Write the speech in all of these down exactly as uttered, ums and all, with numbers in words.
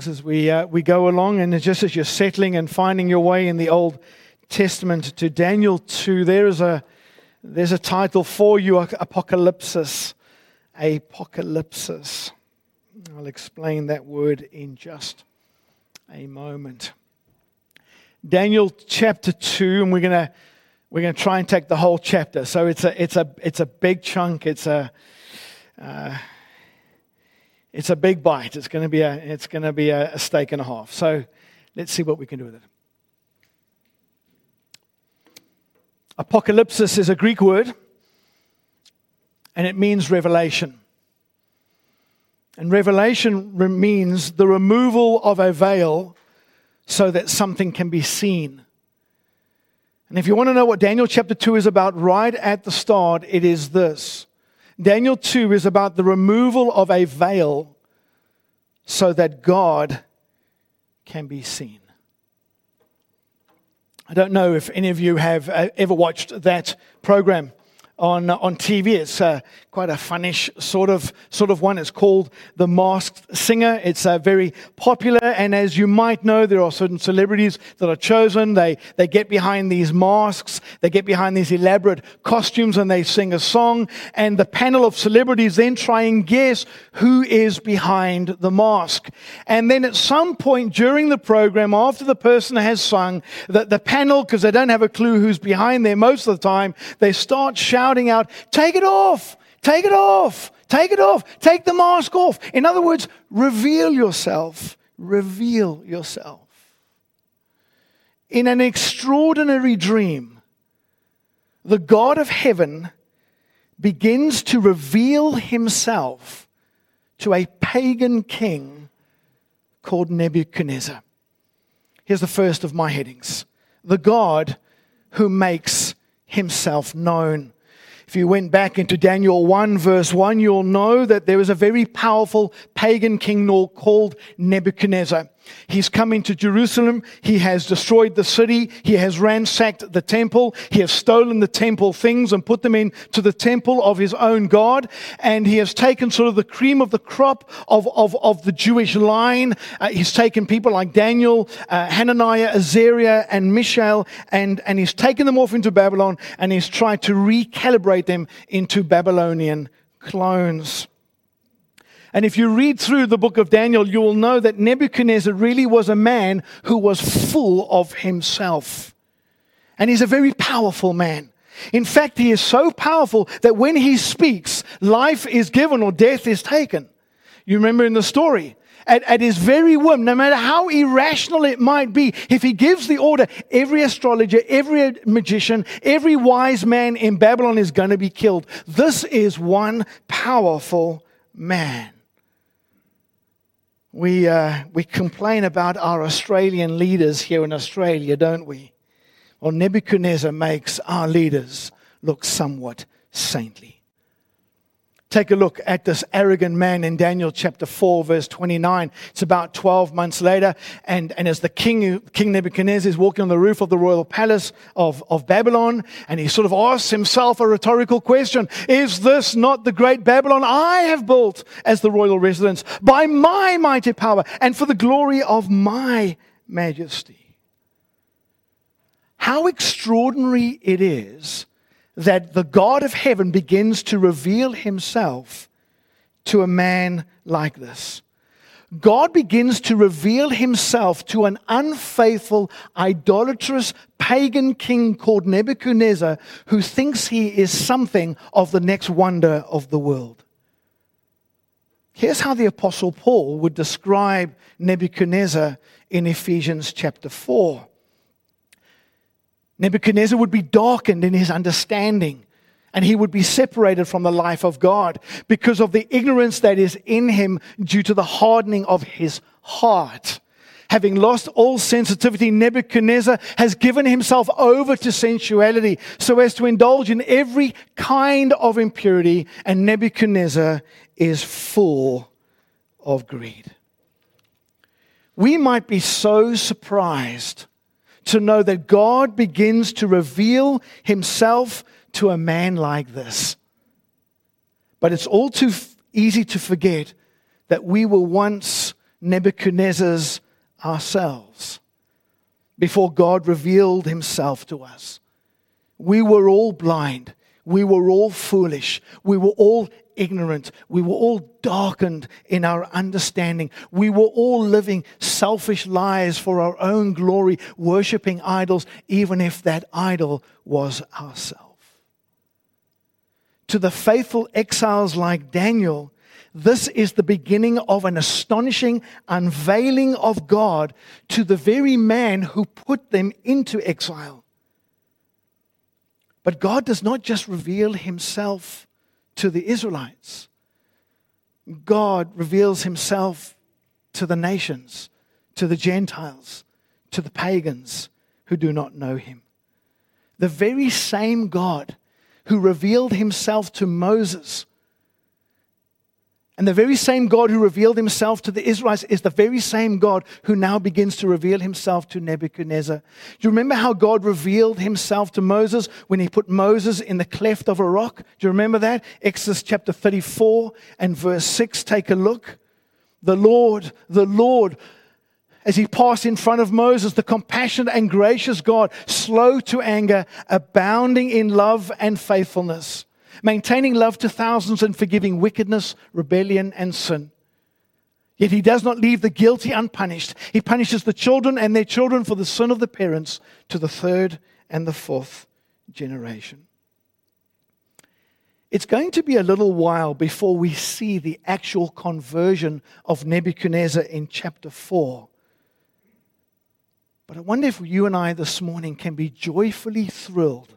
things as we uh, we go along. And just as you're settling and finding your way in the Old Testament to Daniel two, there is a there's a title for you: Apocalypsis. Apocalypsis. I'll explain that word in just a moment. Daniel chapter two, and we're gonna we're gonna try and take the whole chapter. So it's a it's a it's a big chunk. It's a uh, it's a big bite. It's gonna be a it's gonna be a, a steak and a half. So let's see what we can do with it. Apocalypsis is a Greek word, and it means revelation. And revelation means the removal of a veil so that something can be seen. And if you want to know what Daniel chapter two is about, right at the start, it is this. Daniel two is about the removal of a veil so that God can be seen. I don't know if any of you have ever watched that program on on T V. It's uh, quite a funnish sort of sort of one. It's called The Masked Singer. It's uh, very popular, and as you might know, there are certain celebrities that are chosen. They they get behind these masks, they get behind these elaborate costumes, and they sing a song. And the panel of celebrities then try and guess who is behind the mask. And then at some point during the program, after the person has sung, the, the panel, because they don't have a clue who's behind there most of the time, they start shouting out, "Take it off, take it off, take it off, take the mask off." In other words, reveal yourself, reveal yourself. In an extraordinary dream, the God of heaven begins to reveal himself to a pagan king called Nebuchadnezzar. Here's the first of my headings: the God who makes himself known. If you went back into Daniel one verse one, you'll know that there was a very powerful pagan king called Nebuchadnezzar. He's come into Jerusalem. He has destroyed the city. He has ransacked the temple. He has stolen the temple things and put them into the temple of his own God. And he has taken sort of the cream of the crop of, of, of the Jewish line. Uh, he's taken people like Daniel, uh, Hananiah, Azariah, and Mishael, and, and he's taken them off into Babylon, and he's tried to recalibrate them into Babylonian clones. And if you read through the book of Daniel, you will know that Nebuchadnezzar really was a man who was full of himself. And he's a very powerful man. In fact, he is so powerful that when he speaks, life is given or death is taken. You remember in the story, at, at his very whim, no matter how irrational it might be, if he gives the order, every astrologer, every magician, every wise man in Babylon is going to be killed. This is one powerful man. We uh, we complain about our Australian leaders here in Australia, don't we? Well, Nebuchadnezzar makes our leaders look somewhat saintly. Take a look at this arrogant man in Daniel chapter four, verse twenty-nine. It's about twelve months later, and, and as the king, King Nebuchadnezzar is walking on the roof of the royal palace of, of Babylon, and he sort of asks himself a rhetorical question: "Is this not the great Babylon I have built as the royal residence by my mighty power and for the glory of my majesty?" How extraordinary it is that the God of heaven begins to reveal himself to a man like this. God begins to reveal himself to an unfaithful, idolatrous, pagan king called Nebuchadnezzar, who thinks he is something of the next wonder of the world. Here's how the Apostle Paul would describe Nebuchadnezzar in Ephesians chapter four. Nebuchadnezzar would be darkened in his understanding, and he would be separated from the life of God because of the ignorance that is in him due to the hardening of his heart. Having lost all sensitivity, Nebuchadnezzar has given himself over to sensuality so as to indulge in every kind of impurity, and Nebuchadnezzar is full of greed. We might be so surprised to know that God begins to reveal himself to a man like this. But it's all too f- easy to forget that we were once Nebuchadnezzars ourselves before God revealed himself to us. We were all blind. We were all foolish. We were all ignorant. We were all darkened in our understanding. We were all living selfish lives for our own glory, worshiping idols, even if that idol was ourselves. To the faithful exiles like Daniel, this is the beginning of an astonishing unveiling of God to the very man who put them into exile. But God does not just reveal himself to the Israelites. God reveals himself to the nations, to the Gentiles, to the pagans who do not know him. The very same God who revealed himself to Moses, and the very same God who revealed himself to the Israelites is the very same God who now begins to reveal himself to Nebuchadnezzar. Do you remember how God revealed himself to Moses when he put Moses in the cleft of a rock? Do you remember that? Exodus chapter thirty-four and verse six. Take a look. The Lord, the Lord, as he passed in front of Moses, the compassionate and gracious God, slow to anger, abounding in love and faithfulness, maintaining love to thousands and forgiving wickedness, rebellion, and sin. Yet he does not leave the guilty unpunished. He punishes the children and their children for the sin of the parents to the third and the fourth generation. It's going to be a little while before we see the actual conversion of Nebuchadnezzar in chapter four. But I wonder if you and I this morning can be joyfully thrilled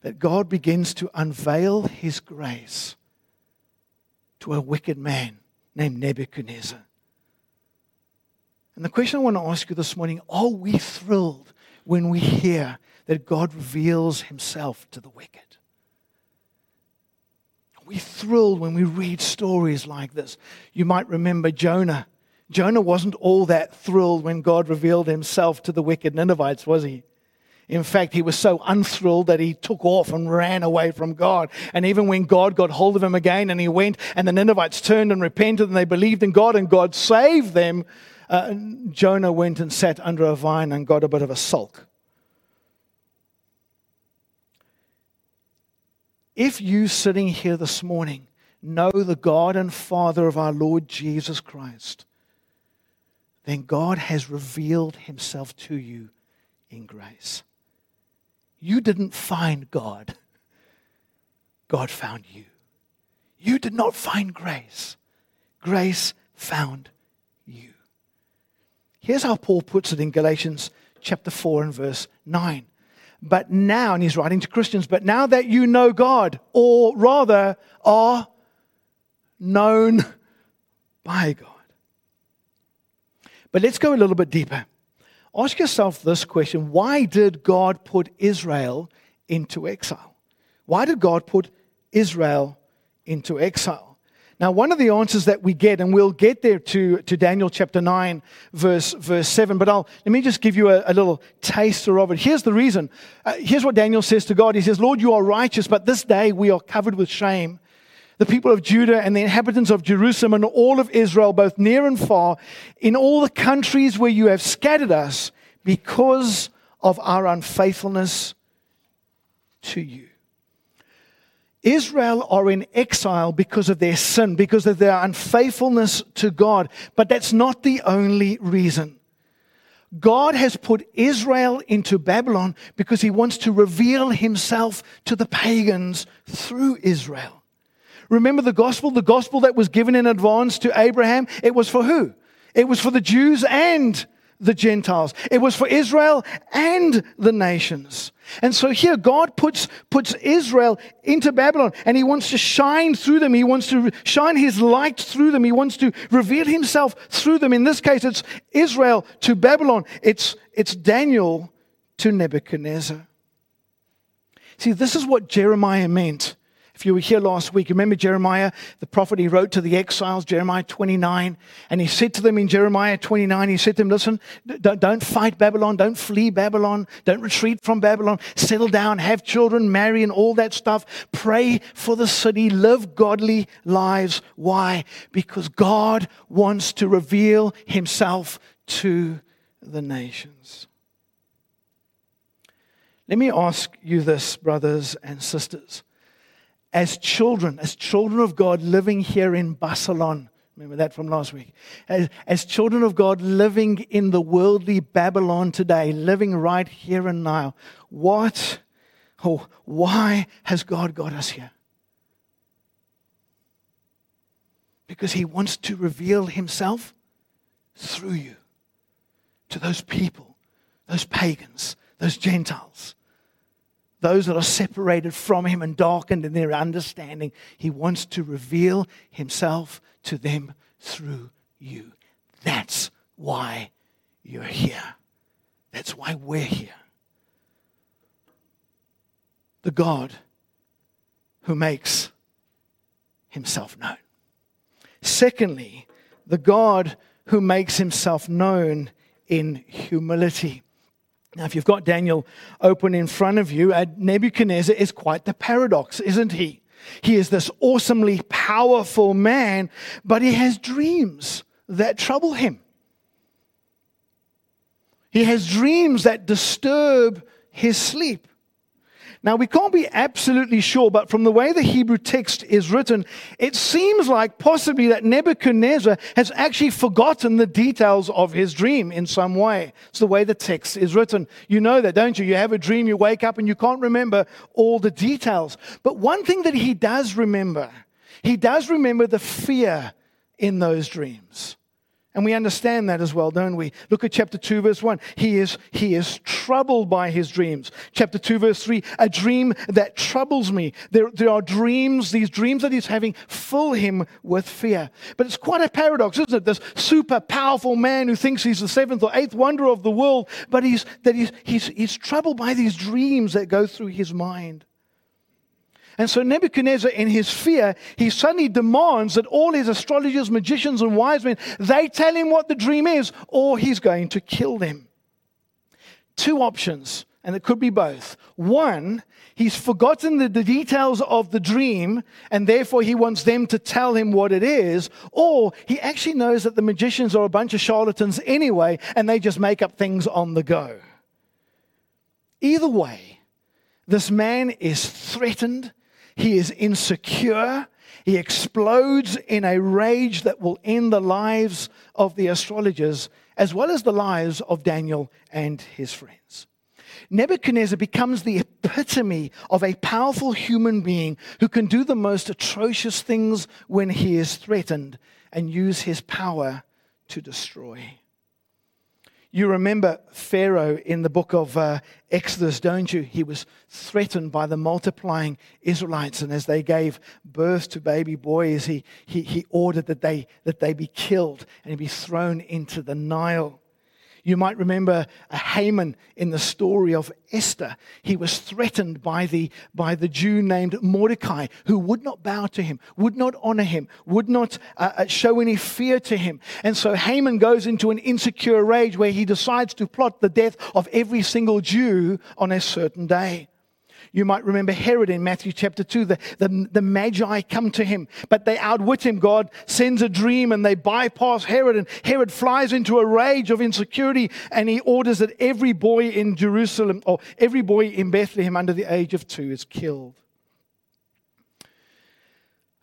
that God begins to unveil his grace to a wicked man named Nebuchadnezzar. And the question I want to ask you this morning, are we thrilled when we hear that God reveals himself to the wicked? Are we thrilled when we read stories like this? You might remember Jonah. Jonah wasn't all that thrilled when God revealed himself to the wicked Ninevites, was he? In fact, he was so unthrilled that he took off and ran away from God. And even when God got hold of him again and he went, and the Ninevites turned and repented and they believed in God and God saved them, uh, Jonah went and sat under a vine and got a bit of a sulk. If you sitting here this morning know the God and Father of our Lord Jesus Christ, then God has revealed himself to you in grace. You didn't find God. God found you. You did not find grace. Grace found you. Here's how Paul puts it in Galatians chapter four and verse nine. But now, and he's writing to Christians, but now that you know God, or rather are known by God. But let's go a little bit deeper. Ask yourself this question. Why did God put Israel into exile? Why did God put Israel into exile? Now, one of the answers that we get, and we'll get there to, to Daniel chapter nine, verse, verse seven, but I'll, let me just give you a, a little taster of it. Here's the reason. Uh, here's what Daniel says to God. He says, Lord, you are righteous, but this day we are covered with shame. The people of Judah and the inhabitants of Jerusalem and all of Israel, both near and far, in all the countries where you have scattered us because of our unfaithfulness to you. Israel are in exile because of their sin, because of their unfaithfulness to God. But that's not the only reason. God has put Israel into Babylon because he wants to reveal himself to the pagans through Israel. Remember the gospel, the gospel that was given in advance to Abraham? It was for who? It was for the Jews and the Gentiles. It was for Israel and the nations. And so here God puts, puts Israel into Babylon and he wants to shine through them. He wants to shine his light through them. He wants to reveal himself through them. In this case, it's Israel to Babylon. It's, it's Daniel to Nebuchadnezzar. See, this is what Jeremiah meant. If you were here last week, remember Jeremiah, the prophet, he wrote to the exiles, Jeremiah twenty-nine. And he said to them in Jeremiah twenty-nine, he said to them, listen, don't fight Babylon. Don't flee Babylon. Don't retreat from Babylon. Settle down, have children, marry and all that stuff. Pray for the city. Live godly lives. Why? Because God wants to reveal himself to the nations. Let me ask you this, brothers and sisters. As children, as children of God living here in Babylon, remember that from last week. As, as children of God living in the worldly Babylon today, living right here and now, what or why has God got us here? Because he wants to reveal himself through you to those people, those pagans, those Gentiles, those that are separated from him and darkened in their understanding. He wants to reveal himself to them through you. That's why you're here. That's why we're here. The God who makes himself known. Secondly, the God who makes himself known in humility. Now, if you've got Daniel open in front of you, Nebuchadnezzar is quite the paradox, isn't he? He is this awesomely powerful man, but he has dreams that trouble him. He has dreams that disturb his sleep. Now, we can't be absolutely sure, but from the way the Hebrew text is written, it seems like possibly that Nebuchadnezzar has actually forgotten the details of his dream in some way. It's the way the text is written. You know that, don't you? You have a dream, you wake up, and you can't remember all the details. But one thing that he does remember, he does remember the fear in those dreams. And we understand that as well, don't we? Look at chapter two, verse one. He is, he is troubled by his dreams. Chapter two, verse three, a dream that troubles me. There, there are dreams, these dreams that he's having fill him with fear. But it's quite a paradox, isn't it? This super powerful man who thinks he's the seventh or eighth wonder of the world, but he's, that he's, he's, he's troubled by these dreams that go through his mind. And so Nebuchadnezzar, in his fear, he suddenly demands that all his astrologers, magicians, and wise men, they tell him what the dream is, or he's going to kill them. Two options, and it could be both. One, he's forgotten the, the details of the dream, and therefore he wants them to tell him what it is, or he actually knows that the magicians are a bunch of charlatans anyway, and they just make up things on the go. Either way, this man is threatened. He is insecure. He explodes in a rage that will end the lives of the astrologers as well as the lives of Daniel and his friends. Nebuchadnezzar becomes the epitome of a powerful human being who can do the most atrocious things when he is threatened and use his power to destroy. You remember Pharaoh in the book of uh, Exodus, don't you? He was threatened by the multiplying Israelites, and as they gave birth to baby boys, he he, he ordered that they that they be killed and be thrown into the Nile. You might remember Haman in the story of Esther. He was threatened by the, by the Jew named Mordecai, who would not bow to him, would not honor him, would not uh, show any fear to him. And so Haman goes into an insecure rage where he decides to plot the death of every single Jew on a certain day. You might remember Herod in Matthew chapter two. The, the, the Magi come to him, but they outwit him. God sends a dream and they bypass Herod, and Herod flies into a rage of insecurity, and he orders that every boy in Jerusalem or every boy in Bethlehem under the age of two is killed.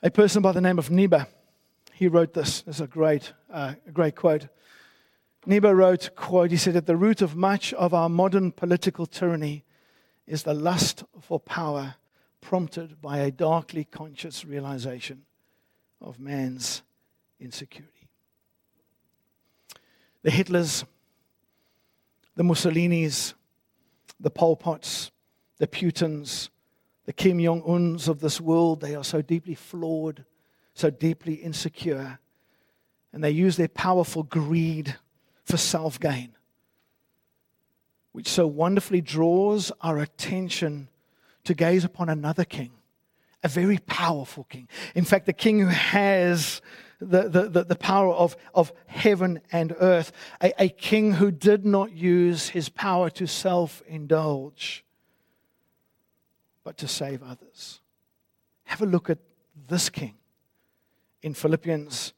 A person by the name of Niebuhr, he wrote this. This is a great, uh, great quote. Niebuhr wrote, quote, he said, "At the root of much of our modern political tyranny is the lust for power prompted by a darkly conscious realization of man's insecurity." The Hitlers, the Mussolinis, the Pol Pots, the Putins, the Kim Jong-uns of this world, they are so deeply flawed, so deeply insecure, and they use their powerful greed for self-gain, which so wonderfully draws our attention to gaze upon another king, a very powerful king. In fact, the king who has the, the, the power of, of heaven and earth, a, a king who did not use his power to self-indulge, but to save others. Have a look at this king in Philippians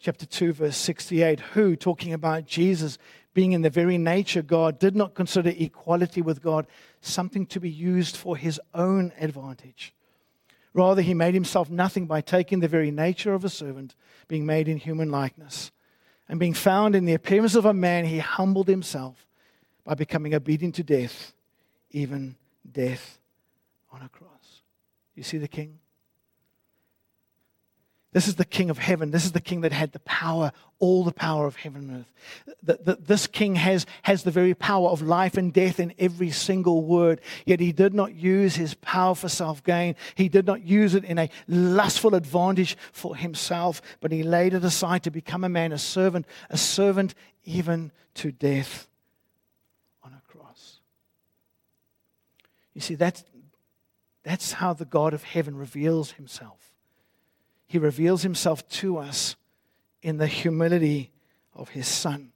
chapter two, verse sixty-eight, who, talking about Jesus, being in the very nature God, did not consider equality with God something to be used for his own advantage. Rather, he made himself nothing by taking the very nature of a servant, being made in human likeness. And being found in the appearance of a man, he humbled himself by becoming obedient to death, even death on a cross. You see the king? This is the king of heaven. This is the king that had the power, all the power of heaven and earth. The, the, this king has, has the very power of life and death in every single word, yet he did not use his power for self-gain. He did not use it in a lustful advantage for himself, but he laid it aside to become a man, a servant, a servant even to death on a cross. You see, that's, that's how the God of heaven reveals himself. He reveals himself to us in the humility of his Son.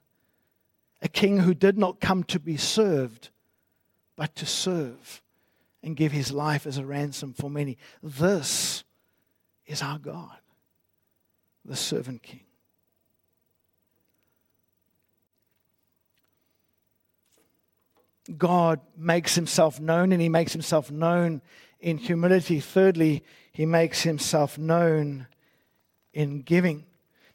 A king who did not come to be served, but to serve and give his life as a ransom for many. This is our God, the servant king. God makes himself known, and he makes himself known in humility. Thirdly, he makes himself known in giving.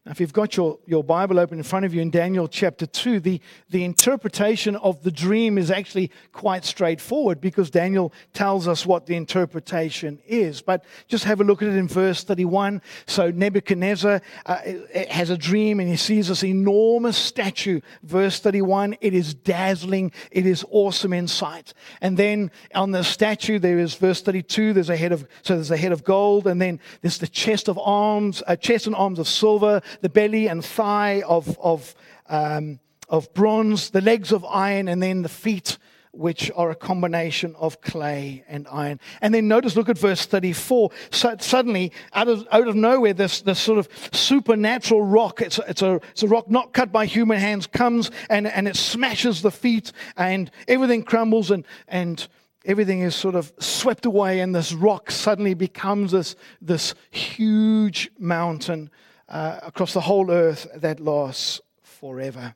Now, if you've got your, your Bible open in front of you in Daniel chapter two, the, the interpretation of the dream is actually quite straightforward because Daniel tells us what the interpretation is. But just have a look at it in verse thirty-one. So Nebuchadnezzar uh, has a dream and he sees this enormous statue. Verse thirty-one, it is dazzling, it is awesome in sight. And then on the statue there is verse thirty-two, there's a head of so there's a head of gold, and then there's the chest of arms, a chest and arms of silver, the belly and thigh of of um, of bronze, the legs of iron, and then the feet, which are a combination of clay and iron. And then notice, look at verse thirty-four. So suddenly, out of out of nowhere, this this sort of supernatural rock, it's it's a it's a rock not cut by human hands, comes and and it smashes the feet, and everything crumbles, and and everything is sort of swept away, and this rock suddenly becomes this this huge mountain Uh, across the whole earth that lasts forever.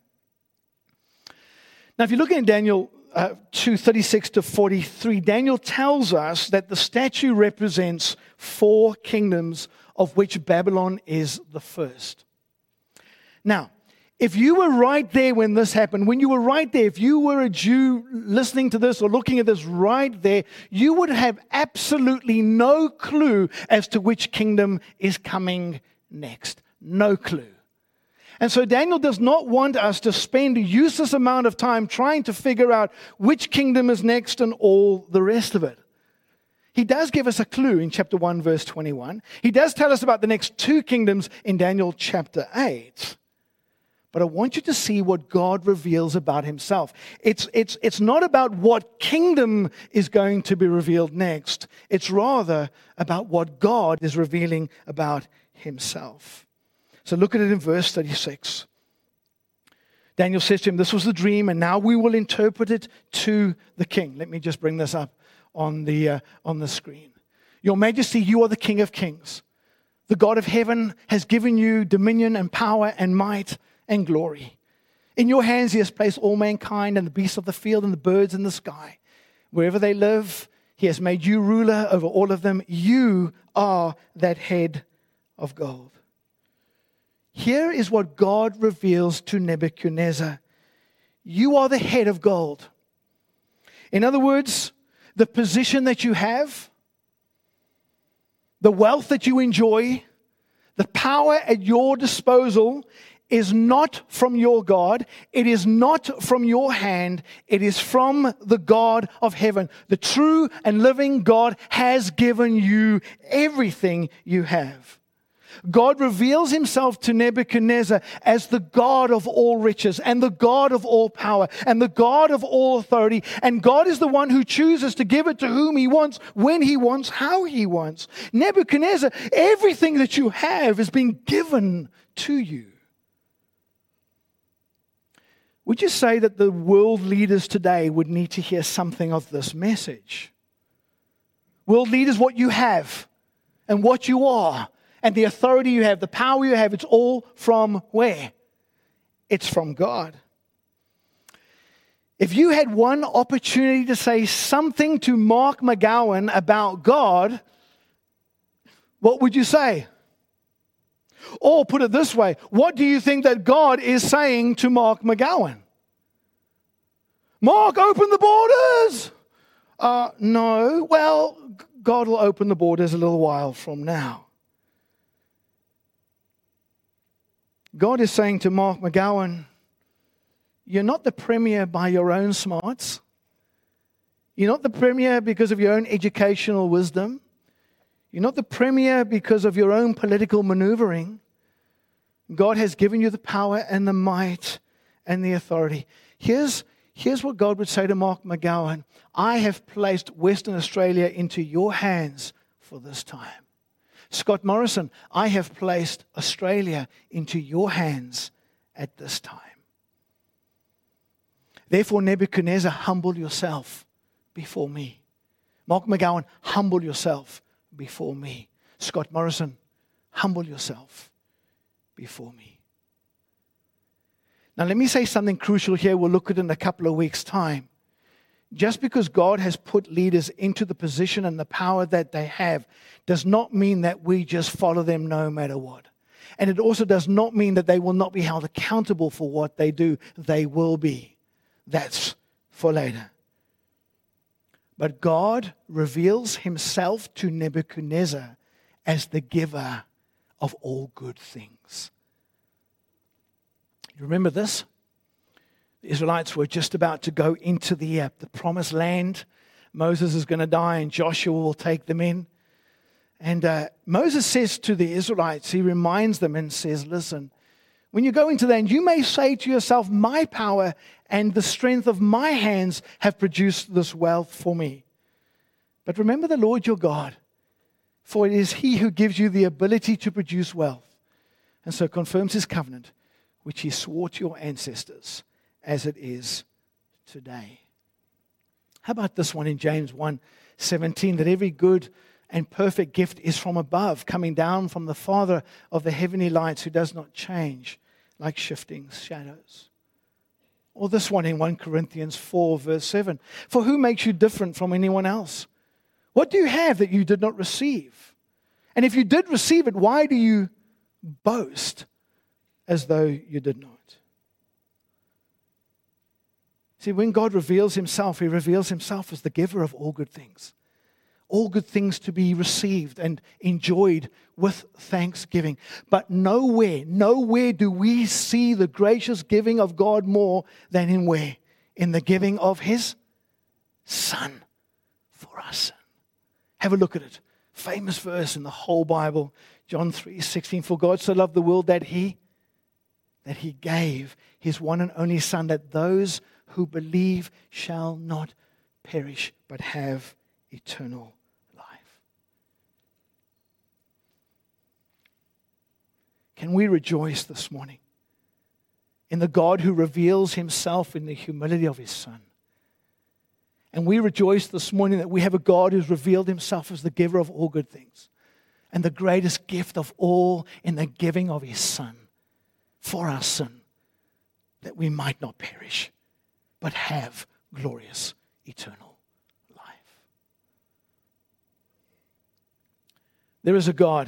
Now, if you look in Daniel uh, two thirty-six to forty-three, Daniel tells us that the statue represents four kingdoms, of which Babylon is the first. Now, if you were right there when this happened, when you were right there, if you were a Jew listening to this or looking at this right there, you would have absolutely no clue as to which kingdom is coming next. No clue. And so Daniel does not want us to spend a useless amount of time trying to figure out which kingdom is next and all the rest of it. He does give us a clue in chapter one, verse twenty-one. He does tell us about the next two kingdoms in Daniel chapter eight. But I want you to see what God reveals about himself. It's, it's, it's not about what kingdom is going to be revealed next. It's rather about what God is revealing about himself. So look at it in verse thirty-six. Daniel says to him, this was the dream, and now we will interpret it to the king. Let me just bring this up on the uh, on the screen. Your Majesty, you are the King of Kings. The God of heaven has given you dominion and power and might and glory. In your hands he has placed all mankind and the beasts of the field and the birds in the sky. Wherever they live, he has made you ruler over all of them. You are that head of gold. Here is what God reveals to Nebuchadnezzar. You are the head of gold. In other words, the position that you have, the wealth that you enjoy, the power at your disposal is not from your God. It is not from your hand. It is from the God of heaven. The true and living God has given you everything you have. God reveals himself to Nebuchadnezzar as the God of all riches and the God of all power and the God of all authority. And God is the one who chooses to give it to whom he wants, when he wants, how he wants. Nebuchadnezzar, everything that you have is being given to you. Would you say that the world leaders today would need to hear something of this message? World leaders, what you have and what you are and the authority you have, the power you have, it's all from where? It's from God. If you had one opportunity to say something to Mark McGowan about God, what would you say? Or put it this way, what do you think that God is saying to Mark McGowan? Mark, open the borders! Uh, no, well, God will open the borders a little while from now. God is saying to Mark McGowan, you're not the premier by your own smarts. You're not the premier because of your own educational wisdom. You're not the premier because of your own political maneuvering. God has given you the power and the might and the authority. Here's, here's what God would say to Mark McGowan. I have placed Western Australia into your hands for this time. Scott Morrison, I have placed Australia into your hands at this time. Therefore, Nebuchadnezzar, humble yourself before me. Mark McGowan, humble yourself before me. Scott Morrison, humble yourself before me. Now, let me say something crucial here. We'll look at it in a couple of weeks' time. Just because God has put leaders into the position and the power that they have does not mean that we just follow them no matter what. And it also does not mean that they will not be held accountable for what they do. They will be. That's for later. But God reveals himself to Nebuchadnezzar as the giver of all good things. You remember this? The Israelites were just about to go into the, uh, the promised land. Moses is going to die and Joshua will take them in. And uh, Moses says to the Israelites, he reminds them and says, listen, when you go into the land, you may say to yourself, my power and the strength of my hands have produced this wealth for me. But remember the Lord your God, for it is he who gives you the ability to produce wealth, and so confirms his covenant, which he swore to your ancestors, as it is today. How about this one in James one seventeen, that every good and perfect gift is from above, coming down from the Father of the heavenly lights, who does not change like shifting shadows. Or this one in First Corinthians four, verse seven. For who makes you different from anyone else? What do you have that you did not receive? And if you did receive it, why do you boast as though you did not? See, when God reveals himself, he reveals himself as the giver of all good things. All good things to be received and enjoyed with thanksgiving. But nowhere, nowhere do we see the gracious giving of God more than in where? In the giving of his Son for us. Have a look at it. Famous verse in the whole Bible, John three sixteen. For God so loved the world that he, that he gave his one and only Son, that those who believe shall not perish but have eternal life. Can we rejoice this morning in the God who reveals himself in the humility of his Son? And we rejoice this morning that we have a God who's revealed himself as the giver of all good things, and the greatest gift of all in the giving of his Son for our sin, that we might not perish but have glorious eternal life. There is a God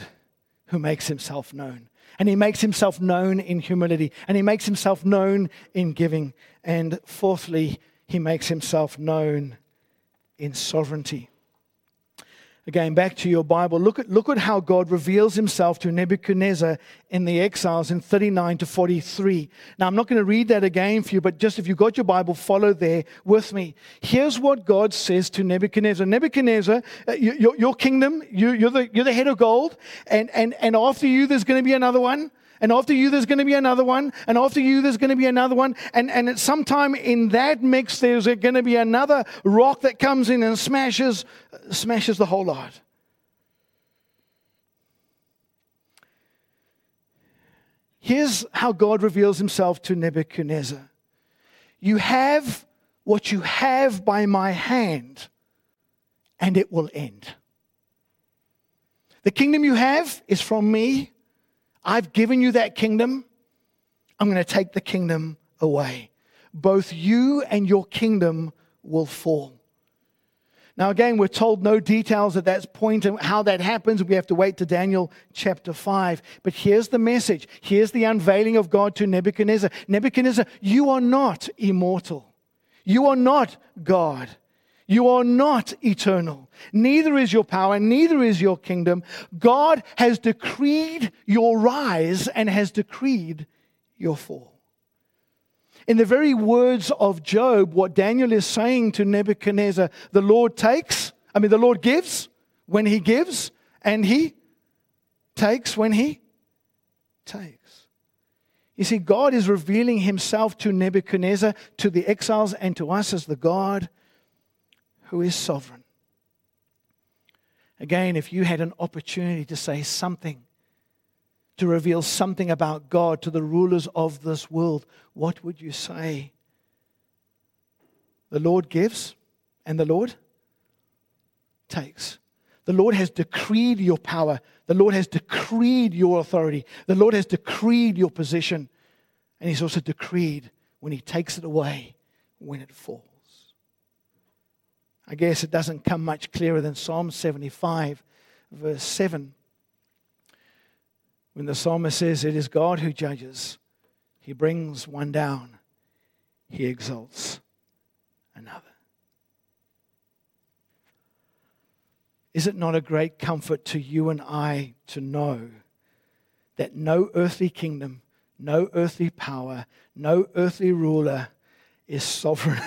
who makes himself known. And he makes himself known in humility. And he makes himself known in giving. And fourthly, he makes himself known in sovereignty. Again, back to your Bible. Look at, look at how God reveals himself to Nebuchadnezzar in the exiles in thirty-nine to forty-three. Now, I'm not going to read that again for you, but just if you've got your Bible, follow there with me. Here's what God says to Nebuchadnezzar. Nebuchadnezzar, uh, you, your, your kingdom, you, you're, the, you're the head of gold, and, and, and after you there's going to be another one. And after you, there's going to be another one. And after you, there's going to be another one. And, and at some time in that mix, there's going to be another rock that comes in and smashes, smashes the whole lot. Here's how God reveals himself to Nebuchadnezzar. You have what you have by my hand, and it will end. The kingdom you have is from me. I've given you that kingdom. I'm going to take the kingdom away. Both you and your kingdom will fall. Now, again, we're told no details at that point and how that happens. We have to wait to Daniel chapter five. But here's the message. Here's the unveiling of God to Nebuchadnezzar. Nebuchadnezzar, you are not immortal. You are not God. You are not eternal. Neither is your power, neither is your kingdom. God has decreed your rise and has decreed your fall. In the very words of Job, what Daniel is saying to Nebuchadnezzar, the Lord takes, I mean, the Lord gives when he gives, and he takes when he takes. You see, God is revealing himself to Nebuchadnezzar, to the exiles, and to us as the God who is sovereign. Again, if you had an opportunity to say something, to reveal something about God to the rulers of this world, what would you say? The Lord gives and the Lord takes. The Lord has decreed your power. The Lord has decreed your authority. The Lord has decreed your position. And he's also decreed when he takes it away, when it falls. I guess it doesn't come much clearer than Psalm seventy-five, verse seven. When the psalmist says, it is God who judges. He brings one down. He exalts another. Is it not a great comfort to you and I to know that no earthly kingdom, no earthly power, no earthly ruler is sovereign?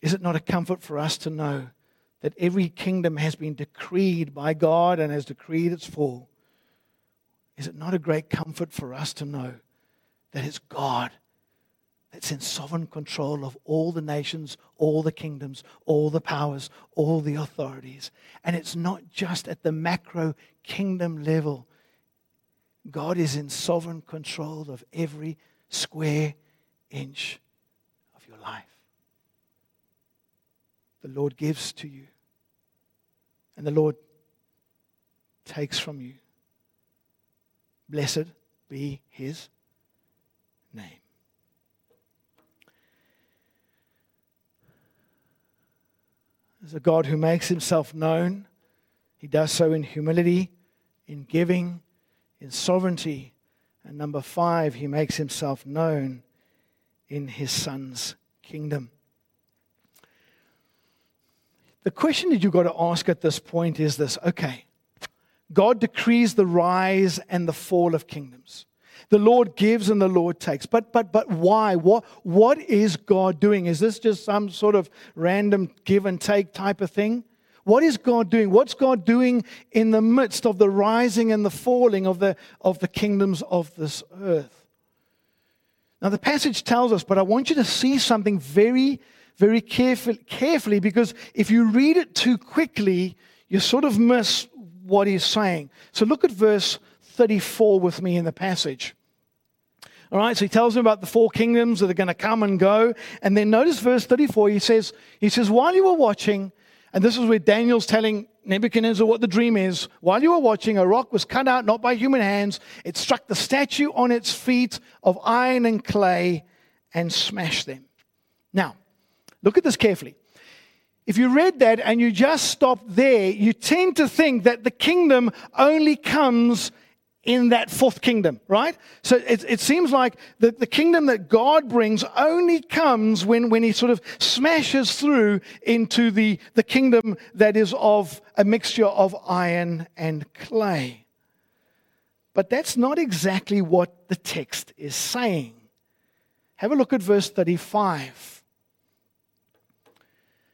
Is it not a comfort for us to know that every kingdom has been decreed by God and has decreed its fall? Is it not a great comfort for us to know that it's God that's in sovereign control of all the nations, all the kingdoms, all the powers, all the authorities? And it's not just at the macro kingdom level. God is in sovereign control of every square inch of your life. The Lord gives to you, and the Lord takes from you. Blessed be his name. There's a God who makes himself known. He does so in humility, in giving, in sovereignty. And number five, he makes himself known in his Son's kingdom. The question that you've got to ask at this point is this. Okay, God decrees the rise and the fall of kingdoms. The Lord gives and the Lord takes. But but but why? What What is God doing? Is this just some sort of random give and take type of thing? What is God doing? What's God doing in the midst of the rising and the falling of the, of the kingdoms of this earth? Now, the passage tells us, but I want you to see something very Very carefully, carefully, because if you read it too quickly, you sort of miss what he's saying. So look at verse thirty-four with me in the passage. All right, so he tells them about the four kingdoms that are going to come and go. And then notice verse thirty-four, he says, he says, while you were watching, and this is where Daniel's telling Nebuchadnezzar what the dream is. While you were watching, a rock was cut out, not by human hands. It struck the statue on its feet of iron and clay and smashed them. Now, look at this carefully. If you read that and you just stop there, you tend to think that the kingdom only comes in that fourth kingdom, right? So it, it seems like the, the kingdom that God brings only comes when, when he sort of smashes through into the, the kingdom that is of a mixture of iron and clay. But that's not exactly what the text is saying. Have a look at verse thirty-five.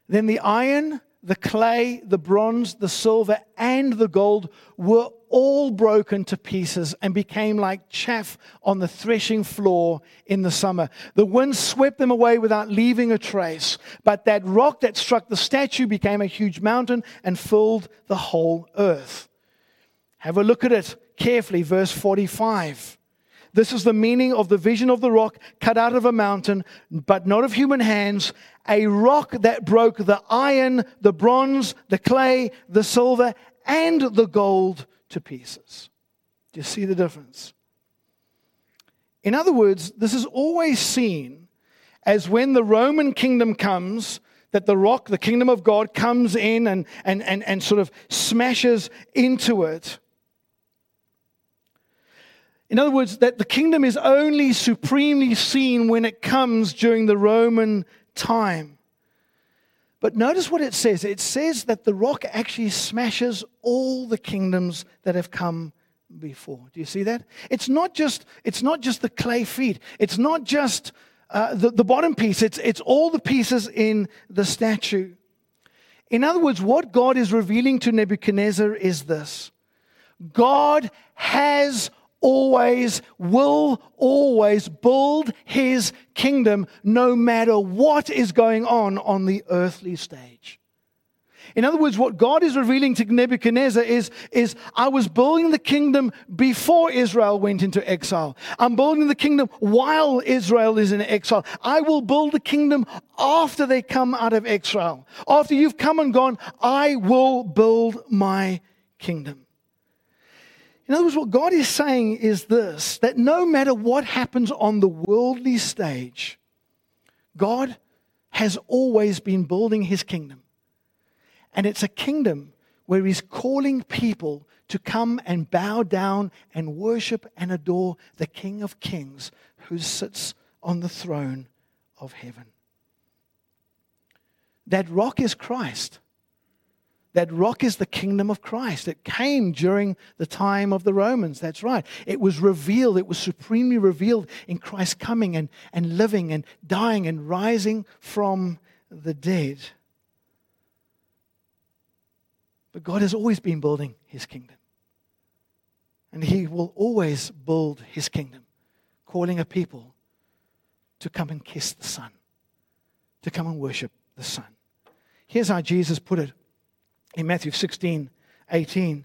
Then the iron, the clay, the bronze, the silver, and the gold were all broken to pieces and became like chaff on the threshing floor in the summer. The wind swept them away without leaving a trace, but that rock that struck the statue became a huge mountain and filled the whole earth. Have a look at it carefully, verse forty-five. This is the meaning of the vision of the rock cut out of a mountain, but not of human hands, a rock that broke the iron, the bronze, the clay, the silver, and the gold to pieces. Do you see the difference? In other words, this is always seen as when the Roman kingdom comes, that the rock, the kingdom of God, comes in and, and, and, and sort of smashes into it. In other words, that the kingdom is only supremely seen when it comes during the Roman time. But notice what it says. It says that the rock actually smashes all the kingdoms that have come before. Do you see that? It's not just, it's not just the clay feet. It's not just uh, the, the bottom piece. It's, it's all the pieces in the statue. In other words, what God is revealing to Nebuchadnezzar is this. God has always, will always build his kingdom no matter what is going on on the earthly stage. In other words, what God is revealing to Nebuchadnezzar is, is I was building the kingdom before Israel went into exile. I'm building the kingdom while Israel is in exile. I will build the kingdom after they come out of exile. After you've come and gone, I will build my kingdom. In other words, what God is saying is this, that no matter what happens on the worldly stage, God has always been building his kingdom. And it's a kingdom where he's calling people to come and bow down and worship and adore the King of Kings who sits on the throne of heaven. That rock is Christ. That rock is the kingdom of Christ. It came during the time of the Romans. That's right. It was revealed. It was supremely revealed in Christ coming and, and living and dying and rising from the dead. But God has always been building his kingdom. And he will always build his kingdom, calling a people to come and kiss the Son, to come and worship the Son. Here's how Jesus put it. In Matthew sixteen, eighteen,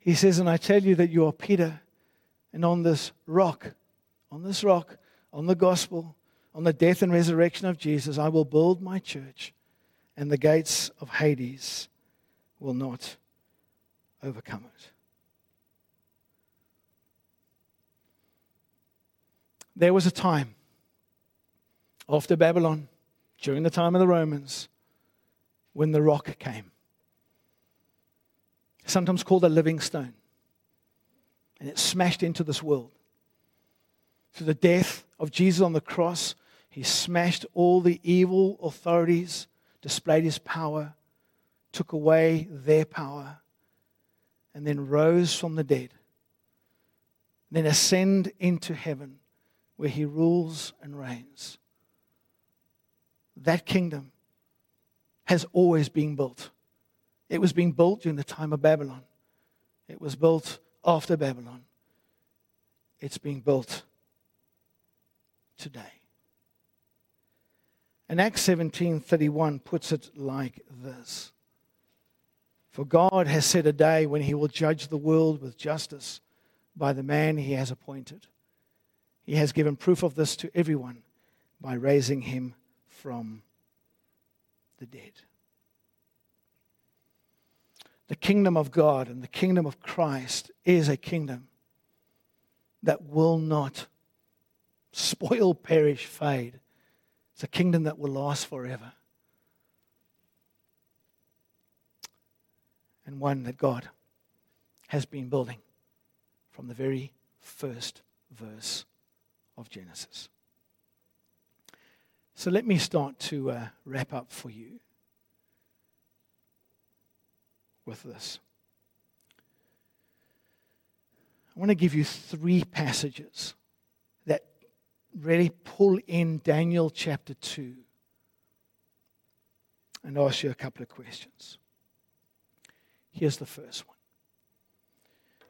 he says, and I tell you that you are Peter, and on this rock, on this rock, on the gospel, on the death and resurrection of Jesus, I will build my church, and the gates of Hades will not overcome it. There was a time after Babylon, during the time of the Romans, when the rock came, sometimes called a living stone, and it smashed into this world. Through the death of Jesus on the cross, he smashed all the evil authorities, displayed his power, took away their power, and then rose from the dead, then ascended into heaven where he rules and reigns. That kingdom has always been built. It was being built during the time of Babylon. It was built after Babylon. It's being built today. And Acts seventeen thirty-one puts it like this. For God has set a day when he will judge the world with justice by the man he has appointed. He has given proof of this to everyone by raising him from the dead. The kingdom of God and the kingdom of Christ is a kingdom that will not spoil, perish, fade. It's a kingdom that will last forever. And one that God has been building from the very first verse of Genesis. So let me start to uh, wrap up for you with this. I want to give you three passages that really pull in Daniel chapter two and ask you a couple of questions. Here's the first one.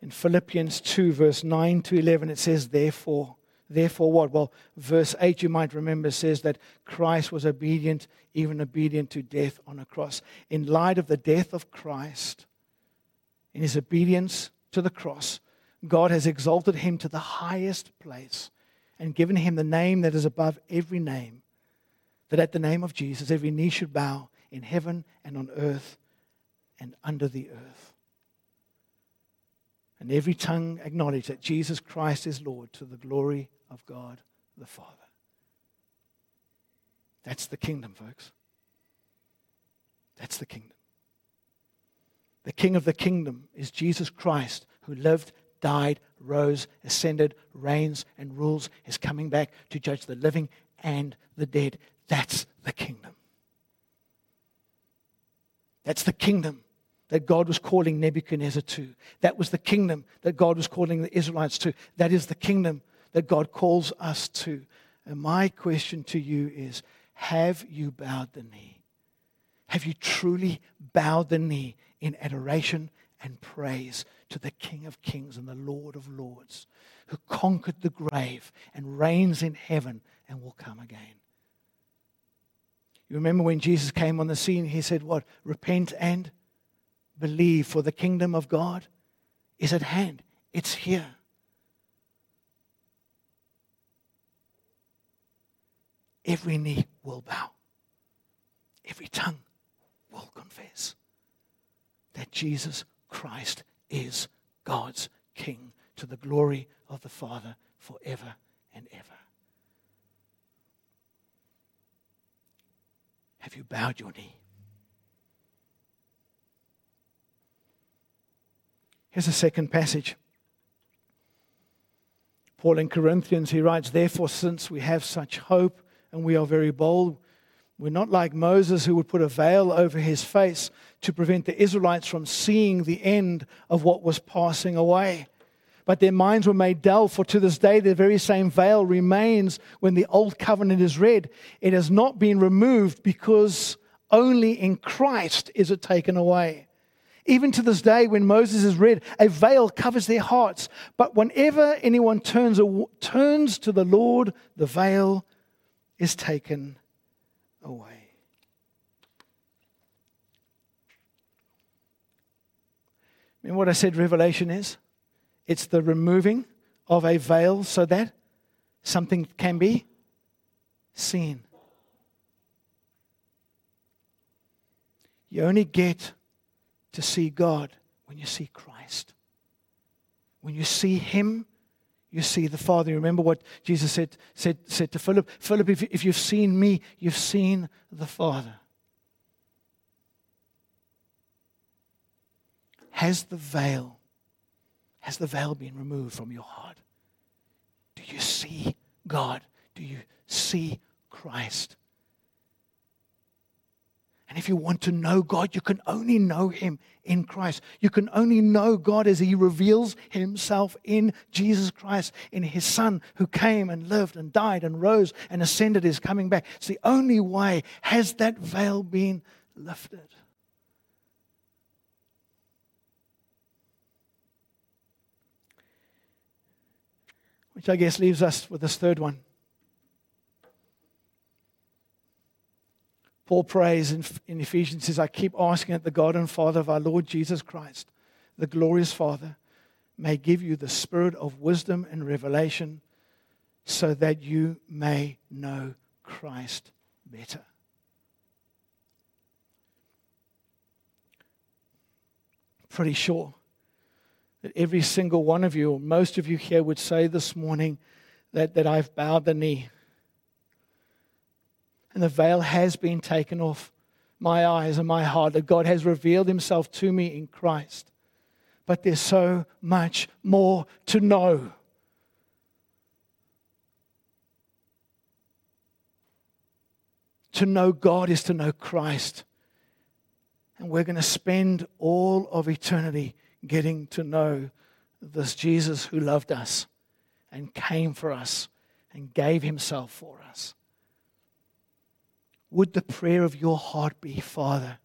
In Philippians two, verse nine to eleven, it says, Therefore, therefore what? Well, verse eight, you might remember, says that Christ was obedient, even obedient to death on a cross. In light of the death of Christ, in his obedience to the cross, God has exalted him to the highest place and given him the name that is above every name, that at the name of Jesus every knee should bow in heaven and on earth and under the earth. And every tongue acknowledge that Jesus Christ is Lord to the glory of God the Father. That's the kingdom, folks. That's the kingdom. The King of the kingdom is Jesus Christ, who lived, died, rose, ascended, reigns, and rules, is coming back to judge the living and the dead. That's the kingdom. That's the kingdom that God was calling Nebuchadnezzar to. That was the kingdom that God was calling the Israelites to. That is the kingdom that God calls us to. And my question to you is, have you bowed the knee? Have you truly bowed the knee in adoration and praise to the King of Kings and the Lord of Lords, who conquered the grave and reigns in heaven and will come again? You remember when Jesus came on the scene, he said what? Repent and believe, for the kingdom of God is at hand. It's here. Every knee will bow. Every tongue will confess that Jesus Christ is God's King, to the glory of the Father forever and ever. Have you bowed your knee? Here's a second passage. Paul in Corinthians, he writes, Therefore, since we have such hope and we are very bold, we're not like Moses, who would put a veil over his face to prevent the Israelites from seeing the end of what was passing away. But their minds were made dull, for to this day the very same veil remains when the old covenant is read. It has not been removed, because only in Christ is it taken away. Even to this day, when Moses is read, a veil covers their hearts. But whenever anyone turns turns to the Lord, the veil is taken away. Remember what I said Revelation is? It's the removing of a veil so that something can be seen. You only get to see God when you see Christ. When you see Him, you see the Father. You remember what Jesus said, said, said to Philip? Philip, if, if you've seen me, you've seen the Father. Has the veil Has the veil been removed from your heart? Do you see God? Do you see Christ? And if you want to know God, you can only know Him in Christ. You can only know God as He reveals Himself in Jesus Christ, in His Son, who came and lived and died and rose and ascended, is coming back. It's the only way. Has that veil been lifted? Which I guess leaves us with this third one. Paul prays in, in Ephesians, says, I keep asking that the God and Father of our Lord Jesus Christ, the glorious Father, may give you the spirit of wisdom and revelation so that you may know Christ better. Pretty sure that every single one of you, or most of you here, would say this morning that, that I've bowed the knee. And the veil has been taken off my eyes and my heart, that God has revealed Himself to me in Christ. but there's so much more to know. To know God is to know Christ. And we're going to spend all of eternity getting to know this Jesus who loved us and came for us and gave himself for us. Would the prayer of your heart be, Father,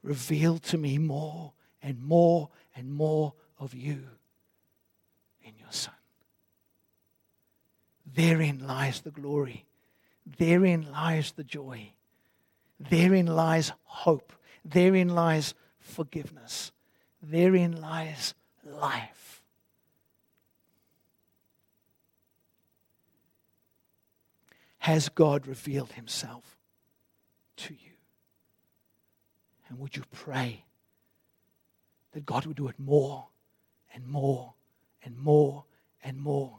reveal to me more and more and more of you in your Son. Therein lies the glory. Therein lies the joy. Therein lies hope. Therein lies forgiveness. Therein lies life. Has God revealed himself to you? And would you pray that God would do it more and more and more and more?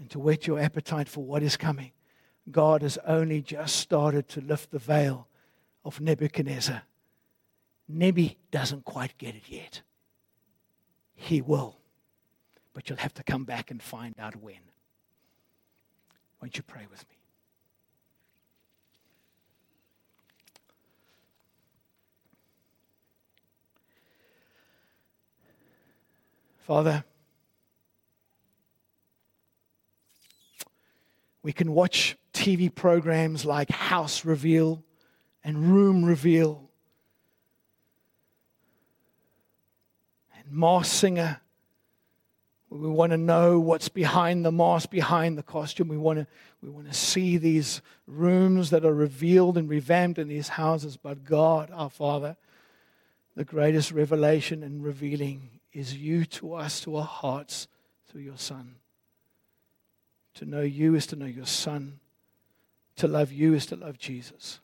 And to whet your appetite for what is coming, God has only just started to lift the veil of Nebuchadnezzar. Nebi doesn't quite get it yet. He will. But you'll have to come back and find out when. Won't you pray with me? Father, we can watch T V programs like House Reveal and Room Reveal and Masked Singer. We want to know what's behind the mask, behind the costume. We want to we want to see these rooms that are revealed and revamped in these houses. But God, our Father, the greatest revelation and revealing is you to us, to our hearts, through your Son. To know you is to know your Son. To love you is to love Jesus.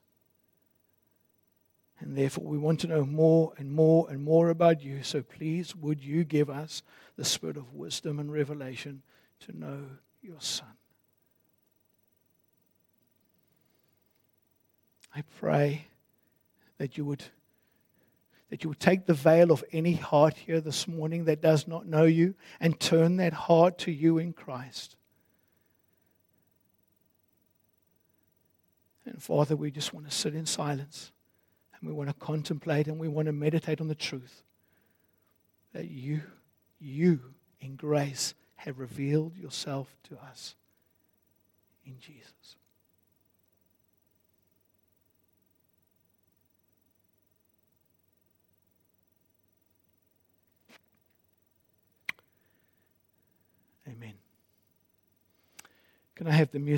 And therefore, we want to know more and more and more about you. So please, would you give us the spirit of wisdom and revelation to know your Son. I pray that you would that you would take the veil of any heart here this morning that does not know you and turn that heart to you in Christ. And Father, we just want to sit in silence and we want to contemplate and we want to meditate on the truth that you, you in grace have revealed yourself to us in Jesus. Amen. Can I have the music?